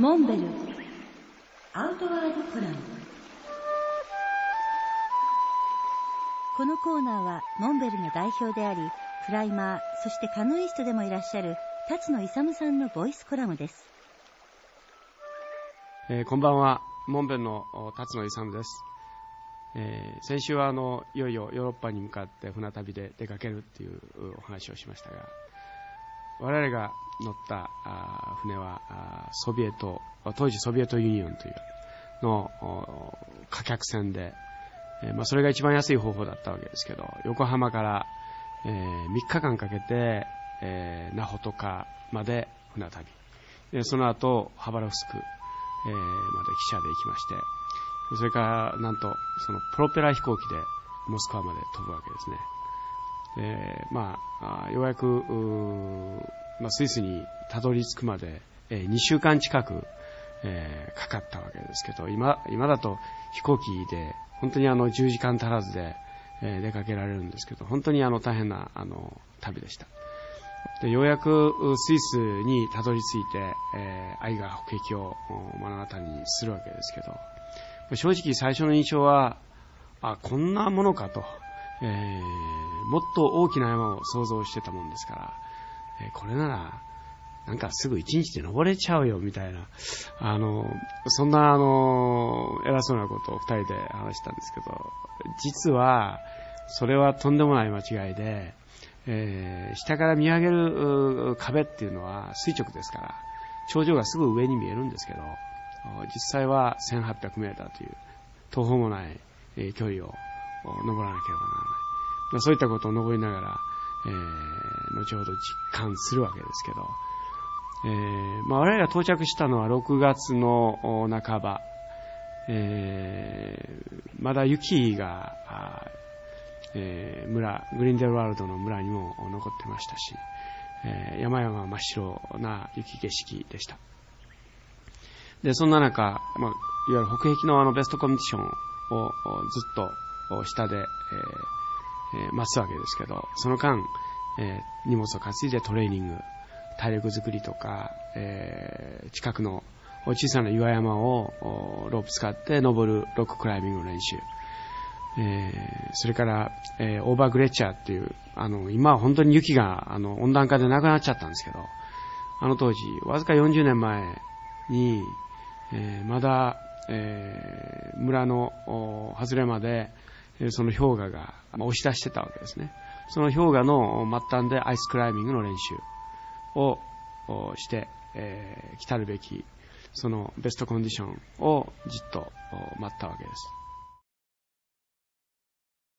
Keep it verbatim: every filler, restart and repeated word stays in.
モンベルアウトワードプラン。このコーナーはモンベルの代表でありクライマー、そしてカヌーイストでもいらっしゃる辰野勇さんのボイスコラムです。えー、こんばんは、モンベルの辰野勇です。えー、先週はあのいよいよヨーロッパに向かって船旅で出かけるっていうお話をしましたが、我々が乗った船はソビエト、当時ソビエトユニオンというの貨客船で、まあ、それが一番安い方法だったわけですけど、横浜からみっかかんかけて那覇とかまで船旅で、その後ハバロフスクまで汽車で行きまして、それからなんとそのプロペラ飛行機でモスクワまで飛ぶわけですね。で、まあ、ようやくう、まあ、スイスにたどり着くまで、えー、にしゅうかん近く、えー、かかったわけですけど、今今だと飛行機で本当にあのじゅうじかん足らずで、えー、出かけられるんですけど、本当にあの大変なあの旅でした。で、ようやくスイスにたどり着いて、えー、愛が北壁を目の当たりにするわけですけど、正直最初の印象は、あ、こんなものかと、えー、もっと大きな山を想像してたもんですから、えー、これならなんかすぐ一日で登れちゃうよみたいな、あのそんなあの偉そうなことを二人で話したんですけど、実はそれはとんでもない間違いで、えー、下から見上げる壁っていうのは垂直ですから、頂上がすぐ上に見えるんですけど、実際はせんはっぴゃくメーターという途方もない距離を登らなければならない。そういったことを登りながら、えー、後ほど実感するわけですけど、えーまあ、我々が到着したのはろくがつの半ば、えー、まだ雪が、えー、村グリンデルワルドの村にも残ってましたし、えー、山々真っ白な雪景色でした。で、そんな中、まあ、いわゆる北壁のあのベストコンディションをずっと下で、えー、待つわけですけど、その間、えー、荷物を担いでトレーニング、体力作りとか、えー、近くの小さな岩山をロープ使って登るロッククライミングの練習、えー、それから、えー、オーバーグレッチャーっていう、あの今は本当に雪があの温暖化でなくなっちゃったんですけど、あの当時わずかよんじゅうねんまえに、えー、まだ、えー、村の外れまでその氷河が押し出してたわけですね。その氷河の末端でアイスクライミングの練習をして、えー、来たるべきそのベストコンディションをじっと待ったわけです。